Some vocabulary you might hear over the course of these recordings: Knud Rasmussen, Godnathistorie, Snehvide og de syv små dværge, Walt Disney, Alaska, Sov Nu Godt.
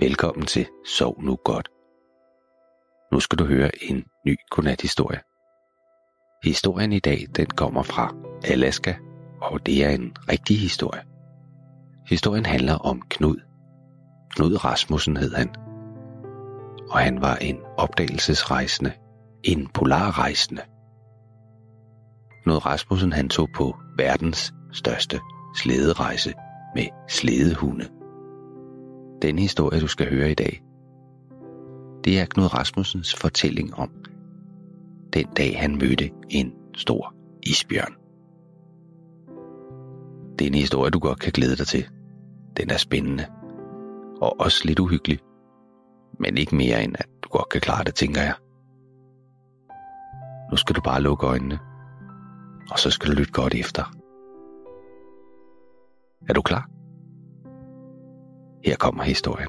Velkommen til Sov Nu Godt. Nu skal du høre en ny godnathistorie. Historien i dag, den kommer fra Alaska, og det er en rigtig historie. Historien handler om Knud. Knud Rasmussen hed han. Og han var en opdagelsesrejsende, en polarrejsende. Knud Rasmussen, han tog på verdens største slæderejse med slædehunde. Den historie, du skal høre i dag, det er Knud Rasmussens fortælling om den dag, han mødte en stor isbjørn. Det er en historie, du godt kan glæde dig til. Den er spændende og også lidt uhyggelig, men ikke mere end, at du godt kan klare det, tænker jeg. Nu skal du bare lukke øjnene, og så skal du lytte godt efter. Er du klar? Her kommer historien.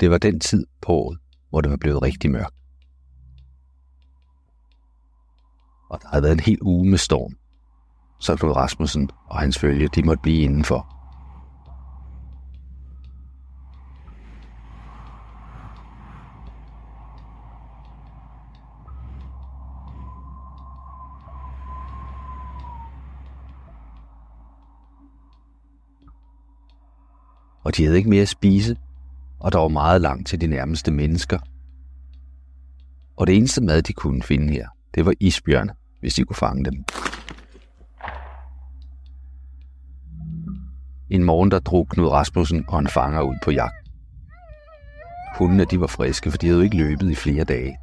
Det var den tid på året, hvor det var blevet rigtig mørkt. Og der havde været en hel uge med storm, så Knud Rasmussen og hans følge, de måtte blive indenfor. Og de havde ikke mere at spise, og der var meget langt til de nærmeste mennesker. Og det eneste mad, de kunne finde her, det var isbjørne, hvis de kunne fange dem. En morgen, der drog Knud Rasmussen og en fanger ud på jagt. Hundene, de var friske, for de havde jo ikke løbet i flere dage.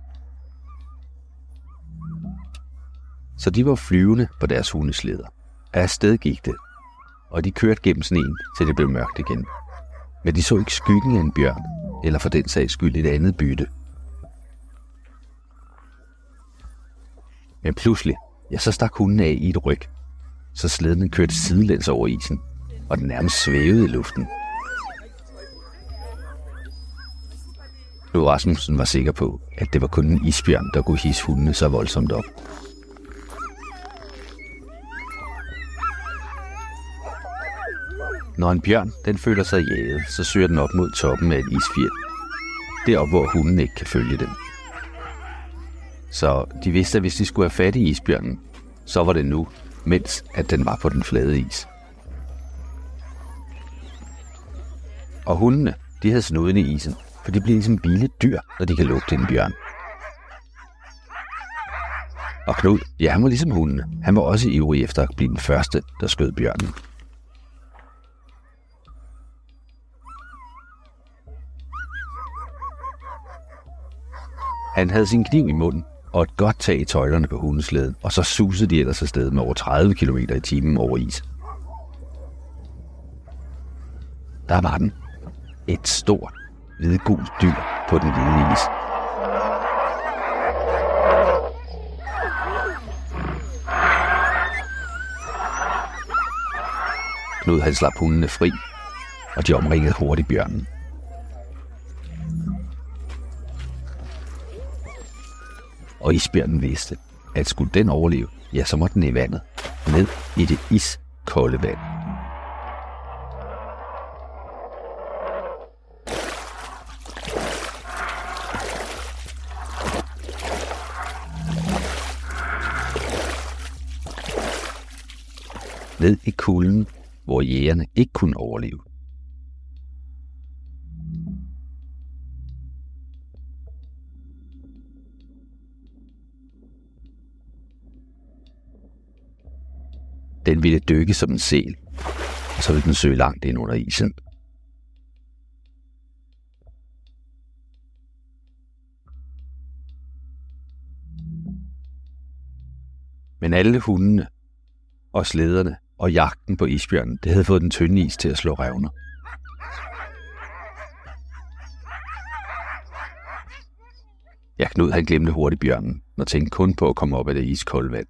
Så de var flyvende på deres hundesleder. Afsted gik det, og de kørte gennem sneen, til det blev mørkt igen. Men de så ikke skyggen af en bjørn, eller for den sags skyld et andet bytte. Men pludselig, ja, så stak hunden af i et ryg, så slæden kørte sidelæns over isen, og den nærmest svævede i luften. Knud Rasmussen var sikker på, at det var kun en isbjørn, der kunne hisse hundene så voldsomt op. Når en bjørn, den føler sig jaget, så søger den op mod toppen af et isfjeld. Derop, hvor hunden ikke kan følge den. Så de vidste, at hvis de skulle have fat i isbjørnen, så var det nu, mens at den var på den flade is. Og hundene, de havde snuden i isen, for de bliver ligesom vilde dyr, når de kan lugte en bjørn. Og Knud, ja, han var ligesom hundene. Han var også ivrig efter at blive den første, der skød bjørnen. Han havde sin kniv i munden og et godt tag i tøjlerne på hundeslæden, og så susede de ellers afsted med over 30 km i timen over is. Der var den. Et stort, hvidgult dyr på den hvide is. Knud havde slap hundene fri, og de omringede hurtigt bjørnen. Og isbjørnen vidste, at skulle den overleve, ja, så måtte den i vandet. Ned i det iskolde vand. Ned i kulden, hvor jægerne ikke kunne overleve. Den ville dykke som en sæl, og så ville den søge langt ind under isen. Men alle hundene og slæderne og jagten på isbjørnen, det havde fået den tynde is til at slå revner. Ja, Knud han glemte hurtigt bjørnen, og tænkte kun på at komme op af det iskolde vand.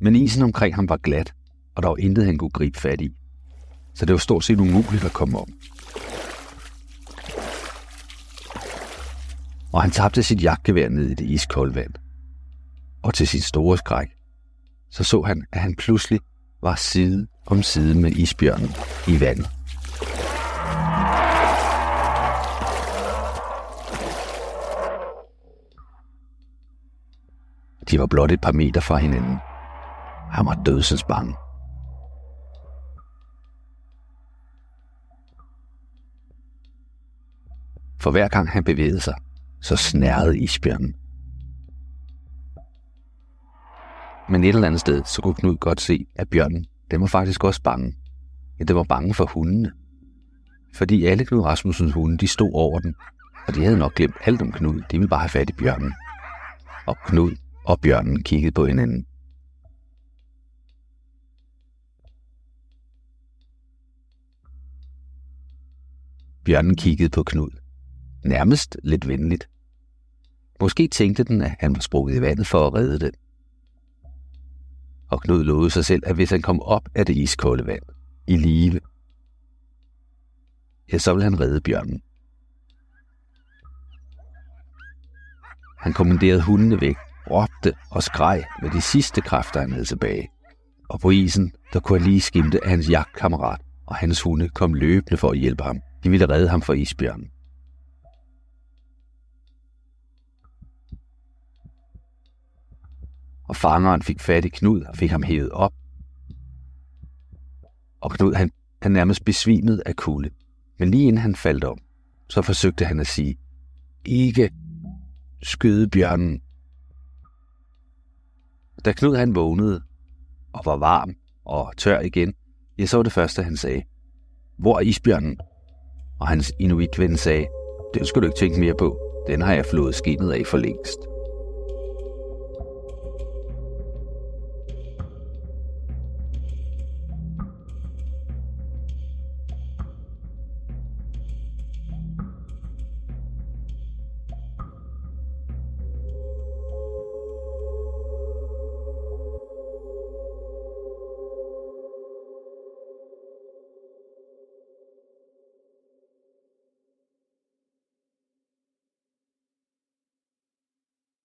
Men isen omkring ham var glat, og der var intet, han kunne gribe fat i. Så det var stort set umuligt at komme op. Og han tabte sit jagtgevær ned i det iskolde vand. Og til sin store skræk, så han, at han pludselig var side om side med isbjørnen i vandet. De var blot et par meter fra hinanden. Han var dødsens bange. For hver gang han bevægede sig, så snærrede isbjørnen. Men et eller andet sted, så kunne Knud godt se, at bjørnen, den var faktisk også bange. Ja, den var bange for hundene. Fordi alle Knud Rasmussens hunde, de stod over den, og de havde nok glemt alt om Knud. De ville bare have fat i bjørnen. Og Knud og bjørnen kiggede på hinanden. Bjørnen kiggede på Knud, nærmest lidt venligt. Måske tænkte den, at han var sprunget i vandet for at redde den. Og Knud lovede sig selv, at hvis han kom op af det iskolde vand, i live, ja, så ville han redde bjørnen. Han kommanderede hundene væk, råbte og skreg med de sidste kræfter, han havde tilbage. Og på isen, der kunne han lige skimte, at hans jagtkammerat og hans hunde kom løbende for at hjælpe ham. De ville redde ham fra isbjørnen. Og fangeren fik fat i Knud og fik ham hævet op. Og Knud, han nærmest besvimede af kulde. Men lige inden han faldt om, så forsøgte han at sige, ikke skyde bjørnen. Da Knud han vågnede og var varm og tør igen, jeg så det første, han sagde, hvor er isbjørnen? Og hans inuitven sagde, den skulle du ikke tænke mere på, den har jeg flået skindet af for længst.